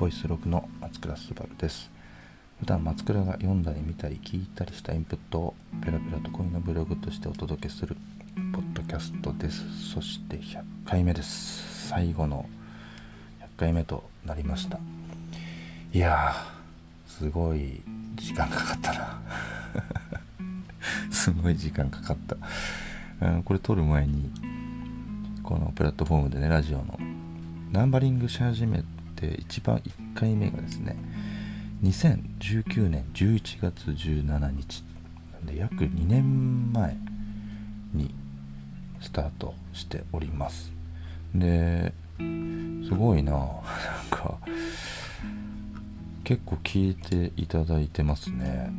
ボイスログの松倉すばるです。普段松倉が読んだり見たり聞いたりしたインプットをペラペラと恋のブログとしてお届けするポッドキャストです。そして100回目です。最後の100回目となりました。いやー、すごい時間かかったなすごい時間かかった。これ撮る前にこのプラットフォームでね、ラジオのナンバリングし始めて1回目がですね、2019年11月17日なんで、約2年前にスタートしております。ですごいな、なんか結構聞いていただいてますね。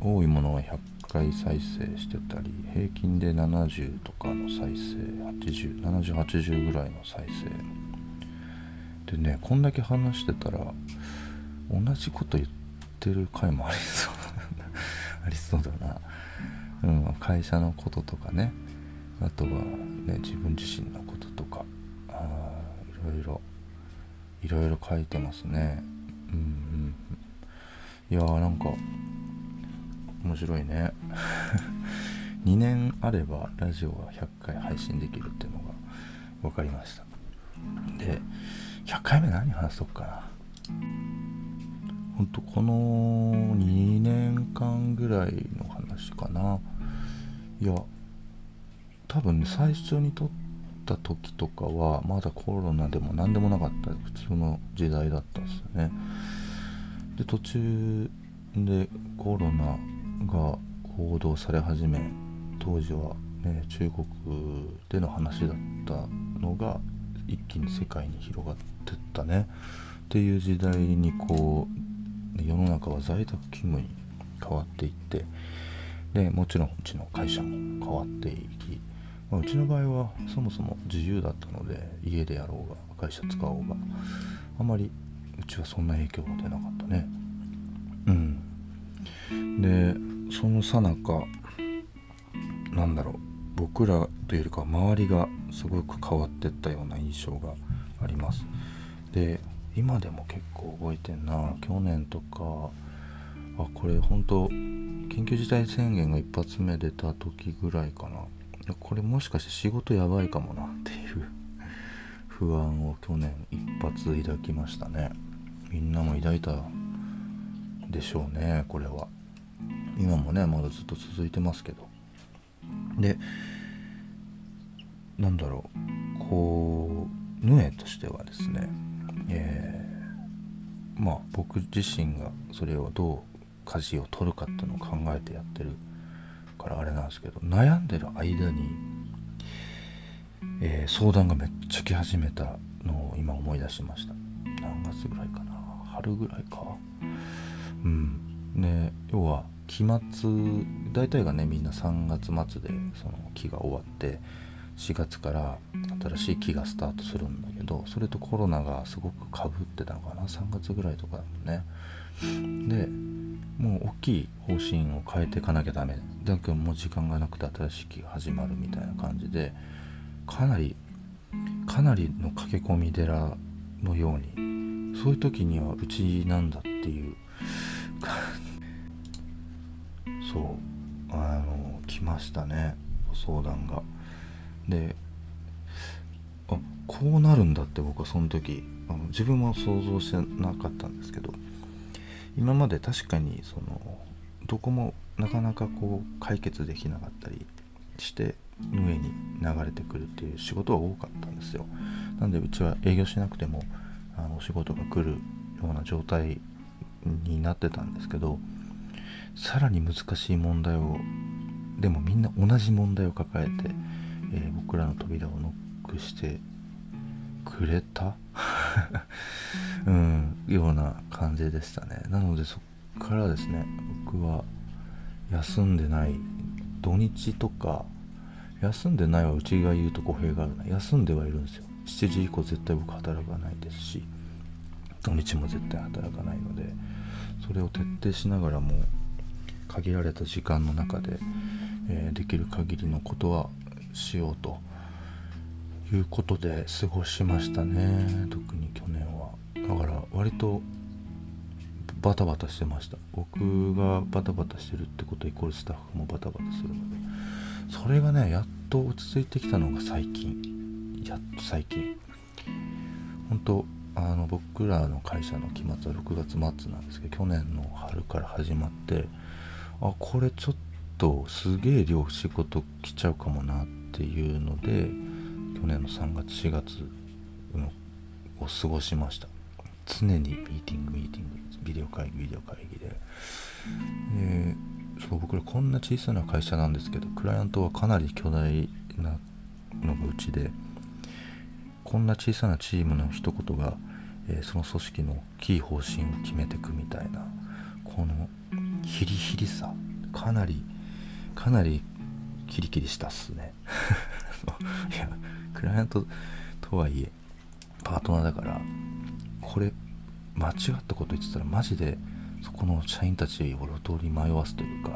多いものは100回再生してたり、平均で70とかの再生、80、70、80ぐらいの再生でね、こんだけ話してたら同じこと言ってる回もありそうありそうだな、うん、会社のこととかね、あとはね、自分自身のこととか、いろいろ書いてますね。うんうん、いやー、なんか面白いね2年あればラジオが100回配信できるっていうのが分かりました。で、100回目何話そうかな。ほんとこの2年間ぐらいの話かな。いや、多分ね、最初に撮った時とかはまだコロナでも何でもなかった普通の時代だったんですよね。で、途中でコロナが報道され始め、当時は、ね、中国での話だったのが一気に世界に広がってったねっていう時代に、こう世の中は在宅勤務に変わっていって、でもちろんうちの会社も変わっていき、うちの場合はそもそも自由だったので、家でやろうが会社使おうがあまりうちはそんな影響が出なかったね。うん、でそのさなか、なんだろう、僕らというよりか周りがすごく変わってったような印象があります。で、今でも結構覚えてんな。去年とか、あ、これ本当緊急事態宣言が一発目出た時ぐらいかな。これもしかして仕事やばいかもなっていう不安を去年一発抱きましたね。みんなも抱いたでしょうね。これは今もね、まだずっと続いてますけど。で、なんだろう、こうヌエとしてはですね、まあ僕自身がそれをどう舵を取るかっていうのを考えてやってるからあれなんですけど、悩んでる間に、相談がめっちゃ来始めたのを今思い出しました。何月ぐらいかな、春ぐらいか。うんね、要は期末、大体がね、みんな3月末でその期が終わって4月から新しい期がスタートするんだけど、それとコロナがすごくかぶってたのかな、3月ぐらいとかだもんね。でもう大きい方針を変えていかなきゃダメだけど、もう時間がなくて新しい期が始まるみたいな感じで、かなりの駆け込み寺のように、そういう時にはうちなんだっていうそう、来ましたね、相談が。で、あ、こうなるんだって僕はその時自分も想像してなかったんですけど、今まで確かにそのどこもなかなかこう解決できなかったりして上に流れてくるっていう仕事は多かったんですよ。なんでうちは営業しなくても仕事が来るような状態になってたんですけど、さらに難しい問題を、でもみんな同じ問題を抱えて、僕らの扉をノックしてくれたうん、ような感じでしたね。なのでそっからですね、僕は休んでない、土日とか休んでないはうちが言うと語弊があるな、休んではいるんですよ。7時以降絶対僕働かないですし、土日も絶対働かないので、それを徹底しながらも限られた時間の中で、できる限りのことはしようということで過ごしましたね。特に去年は、だから割とバタバタしてました。僕がバタバタしてるってことイコールスタッフもバタバタするので、それがねやっと落ち着いてきたのが最近、やっと最近。本当僕らの会社の期末は6月末なんですけど、去年の春から始まって、あ、これちょっとすげえ量仕事来ちゃうかもなっていうので、去年の3月4月を過ごしました。常にミーティング、ビデオ会議で、そう、僕らこんな小さな会社なんですけど、クライアントはかなり巨大なのがうちで、こんな小さなチームの一言が、その組織の大きい方針を決めていくみたいな、このヒリヒリさ、かなりキリキリしたっすね。いや、クライアントとはいえパートナーだから、これ間違ったこと言ってたらマジでそこの社員たちを路頭に迷わすというか、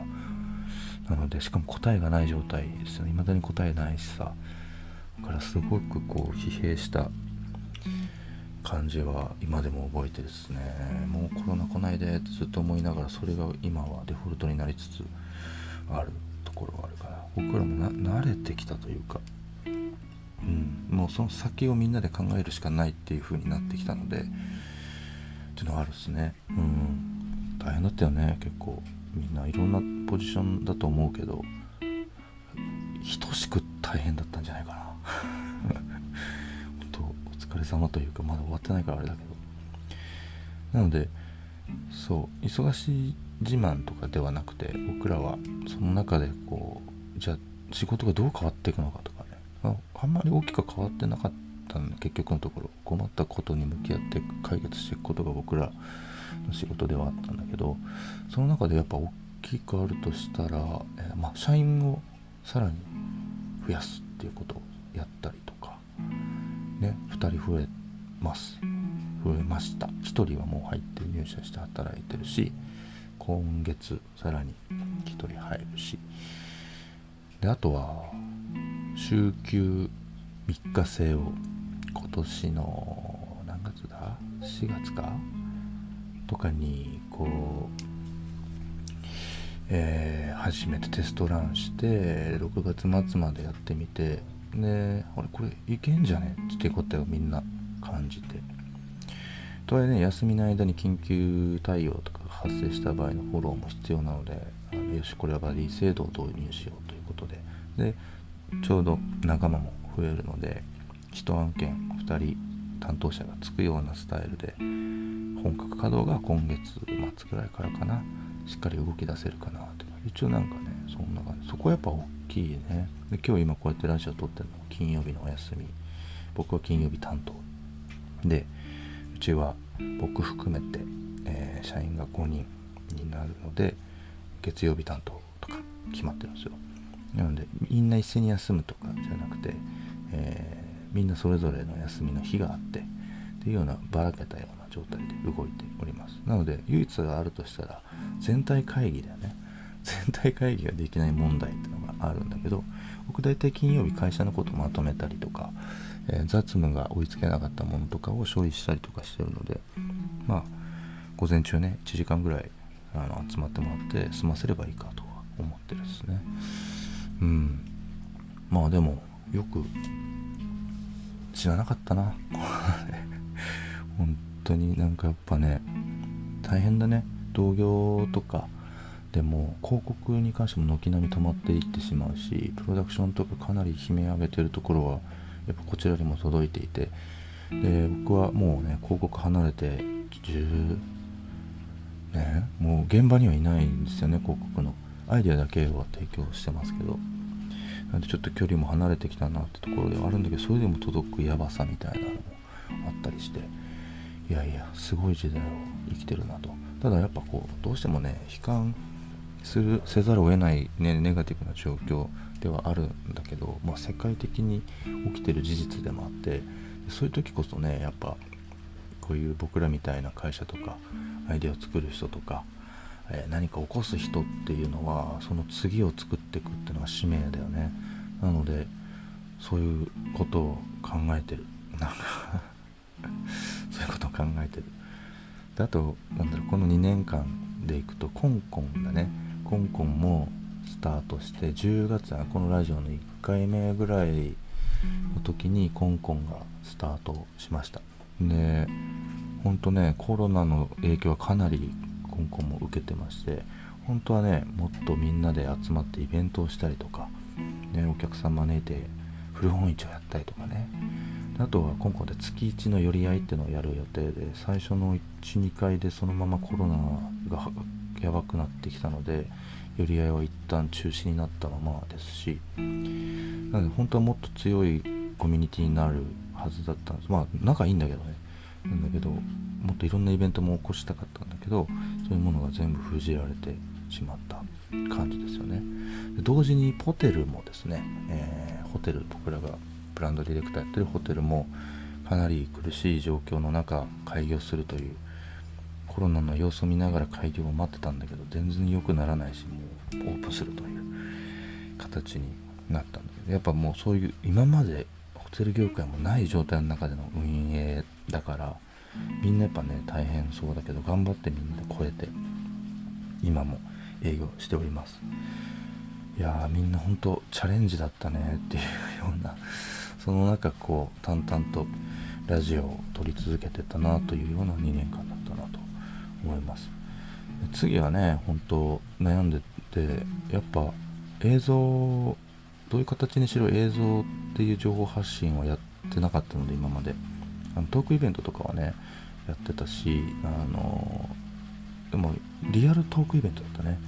なので、しかも答えがない状態ですよね。未だに答えないしさ、だからすごくこう疲弊した感じは今でも覚えてですね。もうコロナ来ないでってずっと思いながら、それが今はデフォルトになりつつあるところがあるから、僕らも慣れてきたというか、もうその先をみんなで考えるしかないっていう風になってきたのでっていうのはあるですね。大変だったよね。結構みんないろんなポジションだと思うけど、等しく大変だったんじゃないかな。本当お疲れ様というか、まだ終わってないからあれだけど、なのでそう忙しい自慢とかではなくて、僕らはその中でこう、じゃあ仕事がどう変わっていくのかとかね、あんまり大きく変わってなかったんで、結局のところ困ったことに向き合って解決していくことが僕らの仕事ではあったんだけど、その中でやっぱ大きくあるとしたら、社員をさらに増やすっていうことをやったりとかね、2人増えました。1人はもう入って入社して働いてるし、今月さらに1人入るし、であとは週休3日制を今年の何月だ4月かとかにこう、初めてテストランして、6月末までやってみて、であれこれいけんじゃねってことをみんな感じて、とはいえね、休みの間に緊急対応とかが発生した場合のフォローも必要なので、よしこれはバディ制度を導入しようということで、でちょうど仲間も増えるので、1案件2人担当者がつくようなスタイルで、本格稼働が今月末くらいからかな、しっかり動き出せるかなという一応なんかね、そんな感じ。そこはやっぱ大きいね。で今日今こうやってラジオ撮ってるの金曜日のお休み、僕は金曜日担当で、うちは僕含めて、社員が5人になるので月曜日担当とか決まってるんですよ。なのでみんな一斉に休むとかじゃなくて、みんなそれぞれの休みの日があってっていうような、ばらけたような状態で動いております。なので唯一があるとしたら全体会議だよね。全体会議ができない問題っていうのがあるんだけど、僕大体金曜日会社のことをまとめたりとか、雑務が追いつけなかったものとかを処理したりとかしてるので、午前中ね1時間ぐらい集まってもらって済ませればいいかとは思ってるですね。でもよく知らなかったな。本当になんかやっぱね大変だね。同業とかでも広告に関しても軒並み止まっていってしまうし、プロダクションとかかなり悲鳴上げてるところはやっぱこちらにも届いていて、で僕はもうね広告離れて10年もう現場にはいないんですよね。広告のアイデアだけは提供してますけど、なんでちょっと距離も離れてきたなってところではあるんだけど、それでも届くやばさみたいなのもあったりして、いやいやすごい時代を生きてるなと。ただやっぱこうどうしてもね悲観せざるを得ない、ネガティブな状況ではあるんだけど、世界的に起きてる事実でもあって、そういう時こそねやっぱこういう僕らみたいな会社とかアイデアを作る人とか、何か起こす人っていうのはその次を作っていくっていうのが使命だよね。なのでそういうことを考えてるそういうことを考えてる。であとこの2年間でいくとコンコンだね。コンコンもスタートして10月このラジオの1回目ぐらいの時にコンコンがスタートしました。で本当ねコロナの影響はかなりコンコンも受けてまして、本当はねもっとみんなで集まってイベントをしたりとか、ね、お客さん招いて古本市をやったりとかね、あとはコンコンで月1の寄り合いっていうのをやる予定で、最初の 1,2 回でそのままコロナがやばくなってきたので寄り合いは一旦中止になったままですし、なので本当はもっと強いコミュニティになるはずだったんです。まあ仲いいんだけどね、なんだけどもっといろんなイベントも起こしたかったんだけど、そういうものが全部封じられてしまった感じですよね。同時にホテルもですね、ホテル、僕らがブランドディレクターやってるホテルもかなり苦しい状況の中開業するという、コロナの様子を見ながら開業を待ってたんだけど全然良くならないし、もうオープンするという形になったんだけど、やっぱもうそういう今までホテル業界もない状態の中での運営だから、みんなやっぱね大変そうだけど頑張ってみんなで超えて今も営業しております。いやーみんな本当チャレンジだったねっていうような、その中こう淡々とラジオを撮り続けてたなというような2年間だったなと思います。次はね本当悩んでて、やっぱ映像どういう形にしろ映像っていう情報発信をやってなかったので、今までトークイベントとかはねやってたし、でもリアルトークイベントだったね。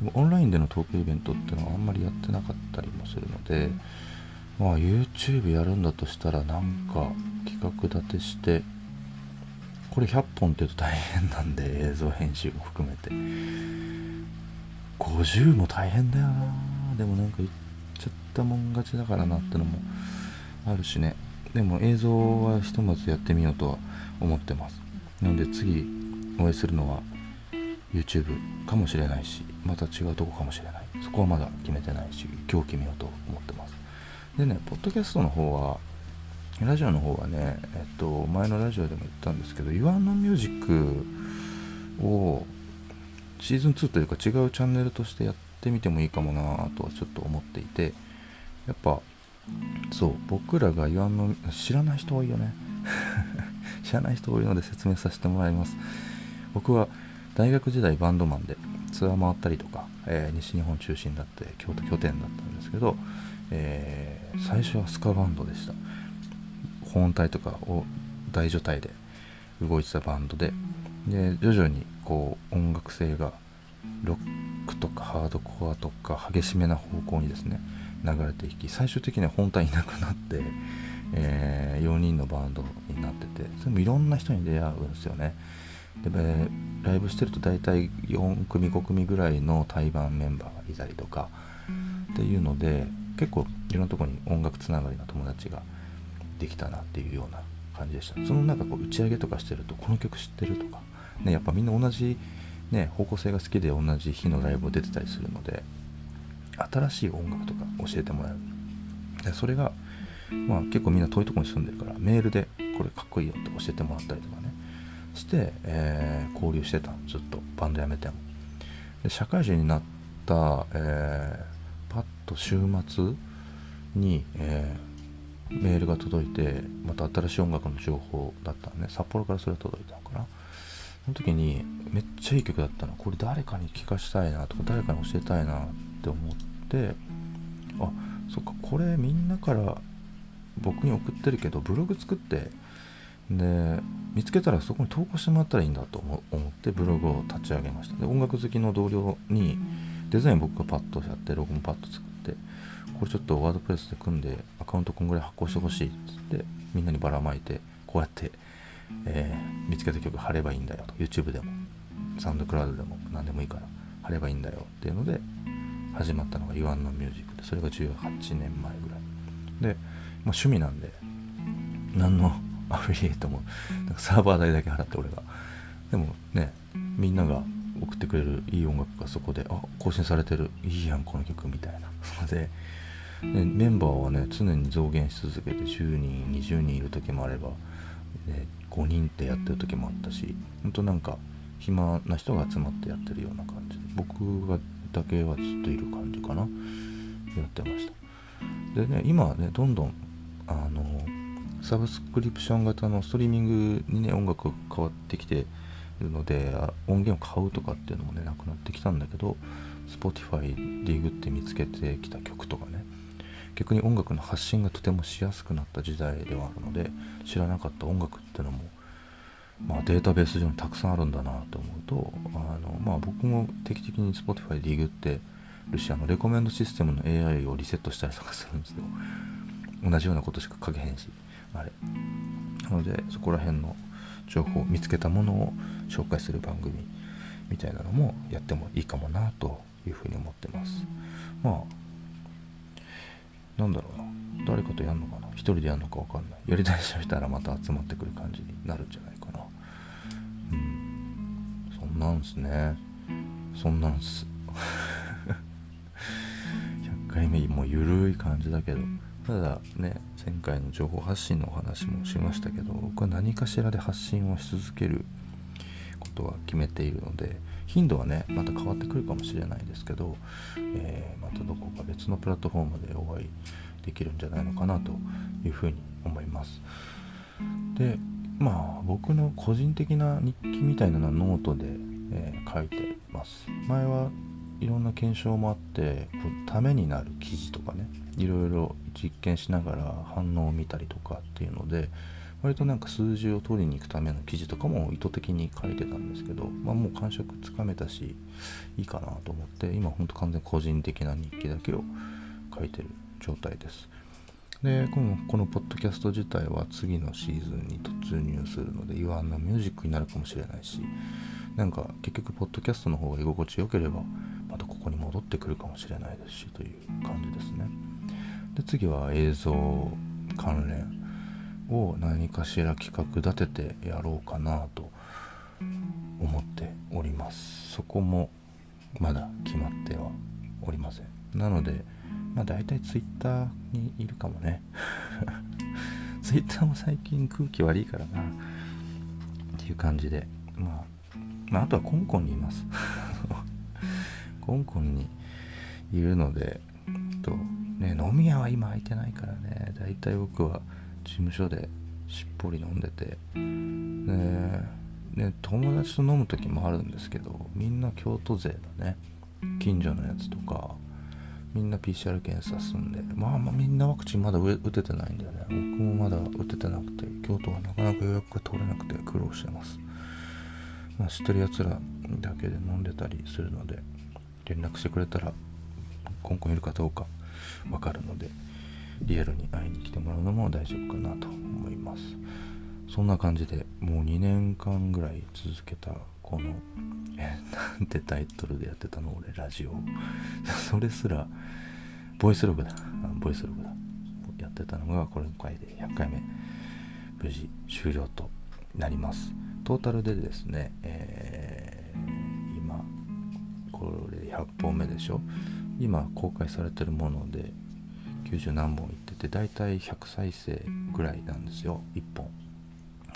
でもオンラインでのトークイベントってのはあんまりやってなかったりもするので、まあ YouTube やるんだとしたらなんか企画立てして、これ100本って言うと大変なんで映像編集も含めて50も大変だよな。でもなんか言っちゃったもん勝ちだからなってのもあるしね。でも映像はひとまずやってみようとは思ってます。なので次お会いするのは YouTube かもしれないし、また違うとこかもしれない、そこはまだ決めてないし、今日決めようと思ってます。でね、ポッドキャストの方は、ラジオの方はね、前のラジオでも言ったんですけど、You are No Music をシーズン2というか違うチャンネルとしてやってみてもいいかもなとはちょっと思っていて、やっぱそう僕らがYou Are No Music、知らない人多いよね知らない人多いので説明させてもらいます。僕は大学時代バンドマンでツアー回ったりとか、西日本中心だって京都拠点だったんですけど、最初はスカバンドでした。保温体とかを大所帯で動いてたバンドで、で徐々にこう音楽性がロックとかハードコアとか激しめな方向にですね流れていき、最終的には本体いなくなって、4人のバンドになってて、それもいろんな人に出会うんですよね。でライブしてると大体4組5組ぐらいの対バンメンバーがいたりとかっていうので、結構いろんなところに音楽つながりの友達ができたなっていうような感じでした。その中こう打ち上げとかしてると、この曲知ってるとかね、やっぱみんな同じ、ね、方向性が好きで同じ日のライブを出てたりするので、新しい音楽とか教えてもらえる。でそれが、まあ、結構みんな遠いところに住んでるからメールでこれかっこいいよって教えてもらったりとかねして、交流してたの、ずっとバンドやめても。で社会人になった、パッと週末に、メールが届いて、また新しい音楽の情報だったのね、札幌からそれが届いたのかな。その時にめっちゃいい曲だったの、これ誰かに聴かしたいなとか誰かに教えたいなって思って、あ、そっか、これみんなから僕に送ってるけどブログ作って、で見つけたらそこに投稿してもらったらいいんだと思ってブログを立ち上げました。で音楽好きの同僚にデザイン僕がパッとやってロゴもパッと作って、これちょっとワードプレスで組んでアカウントこんぐらい発行してほしいっつってみんなにばらまいて、こうやって、見つけた曲貼ればいいんだよと、 YouTube でもサウンドクラウドでも何でもいいから貼ればいいんだよっていうので始まったのが You Are No Music で、それが18年前ぐらいで、まあ、趣味なんで何のアフィリエイトもなんかサーバー代だけ払って俺が、でもねみんなが送ってくれるいい音楽がそこで、あ、更新されてる、いいやんこの曲みたいなので、メンバーはね常に増減し続けて10人20人いる時もあれば、5人ってやってる時もあったし、ほんとなんか暇な人が集まってやってるような感じで、僕だけはずっといる感じかな、やってました。でね、今はね、どんどんサブスクリプション型のストリーミングにね、音楽が変わってきているので、音源を買うとかっていうのもね、なくなってきたんだけど、Spotify でグって見つけてきた曲とかね、逆に音楽の発信がとてもしやすくなった時代ではあるので、知らなかった音楽ってのも、まあ、データベース上にたくさんあるんだなと思うと、まあ、僕も定期的に Spotify でグってるし、レコメンドシステムの AI をリセットしたりとかするんですよ。同じようなことしか書けへんし、あれなので、そこら辺の情報を見つけたものを紹介する番組みたいなのもやってもいいかもなというふうに思ってます。まあなんだろうな、誰かとやるのかな、一人でやるのか分かんない。やりたい人いたらまた集まってくる感じになるんじゃないかな。そんなんすね、そんなんす100回目もうゆるい感じだけど、ただね、前回の情報発信のお話もしましたけど、僕は何かしらで発信をし続けることは決めているので、頻度はね、また変わってくるかもしれないですけど、またどこか別のプラットフォームでお会いできるんじゃないのかなというふうに思います。で、まあ僕の個人的な日記みたいなのはノートで、書いてます。前はいろんな検証もあって、ためになる記事とかね、いろいろ実験しながら反応を見たりとかっていうので、割となんか数字を取りに行くための記事とかも意図的に書いてたんですけど、まあもう感触つかめたしいいかなと思って、今ほんと完全個人的な日記だけを書いてる状態です。で、このポッドキャスト自体は次のシーズンに突入するので、言わんなミュージックになるかもしれないし、なんか結局ポッドキャストの方が居心地よければまたここに戻ってくるかもしれないですし、という感じですね。で、次は映像関連を何かしら企画立ててやろうかなと思っております。そこもまだ決まってはおりません。なので、まあ大体ツイッターにいるかもねツイッターも最近空気悪いからなっていう感じで、まああとは香港にいます香港にいるので、ね、飲み屋は今空いてないからね、大体僕は事務所でしっぽり飲んでて、ね、友達と飲む時もあるんですけど、みんな京都勢だね。近所のやつとかみんな PCR 検査済んで、まあみんなワクチンまだ打ててないんだよね。僕もまだ打ててなくて、京都はなかなか予約が取れなくて苦労してます。まあ、知ってるやつらだけで飲んでたりするので、連絡してくれたら香港いるかどうか分かるので、リアルに会いに来てもらうのも大丈夫かなと思います。そんな感じでもう2年間ぐらい続けたこのなんてタイトルでやってたの、俺ラジオそれすらボイスログだやってたのが、これの回で100回目無事終了となります。トータルでですね、今これ100本目でしょ。今公開されてるもので90何本いってて、だいたい100再生ぐらいなんですよ、1本。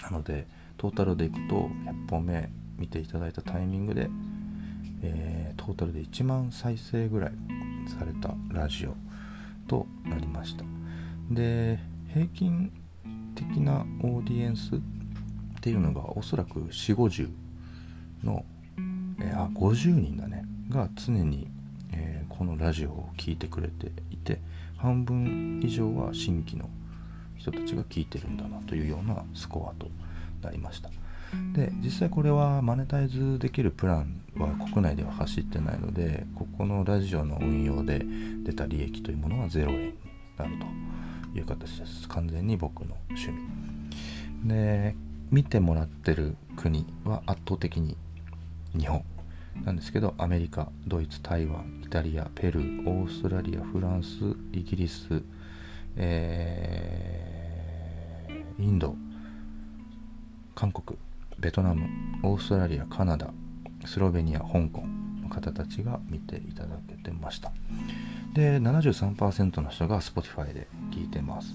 なのでトータルでいくと、100本目見ていただいたタイミングで、トータルで1万再生ぐらいされたラジオとなりました。で、平均的なオーディエンスっていうのがおそらく40、50の、50人だねが常に、このラジオを聞いてくれていて、半分以上は新規の人たちが聞いてるんだなというようなスコアとなりました。で、実際これはマネタイズできるプランは国内では走ってないので、ここのラジオの運用で出た利益というものは0円になるという形です。完全に僕の趣味で、見てもらってる国は圧倒的に日本なんですけど、アメリカ、ドイツ、台湾、イタリア、ペルー、オーストラリア、フランス、イギリス、インド、韓国、ベトナム、オーストラリア、カナダ、スロベニア、香港の方たちが見ていただけてました。で、73% の人が Spotify で聞いてます。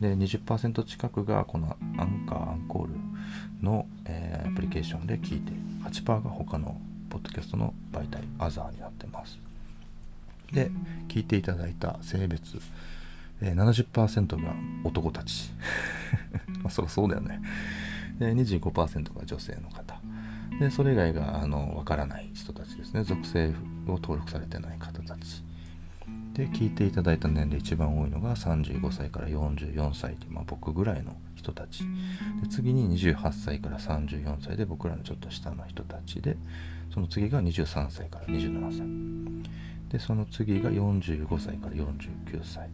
で 20% 近くがこのアンカー、アンコールの、アプリケーションで聞いて 8% が他のポッドキャストの媒体アザーになってます。で、聞いていただいた性別、70% が男たちまあそりゃそうだよね。で 25% が女性の方で、それ以外がわからない人たちですね。属性を登録されてない方たちで、聞いていただいた年齢一番多いのが35歳から44歳という、まあ、僕ぐらいの人たちで、次に28歳から34歳で僕らのちょっと下の人たちで、その次が23歳から27歳で、その次が45歳から49歳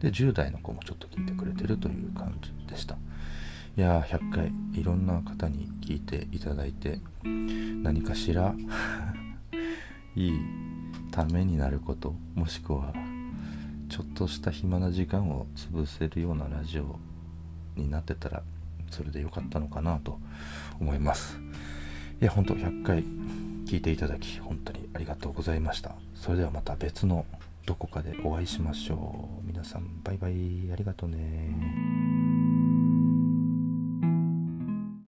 で、10代の子もちょっと聞いてくれてるという感じでした。いやー、100回いろんな方に聞いていただいて、何かしらいいためになること、もしくはちょっとした暇な時間を潰せるようなラジオになってたらそれでよかったのかなと思います。いや、本当100回聞いていただき本当にありがとうございました。それではまた別のどこかでお会いしましょう。皆さんバイバイ、ありがとうね。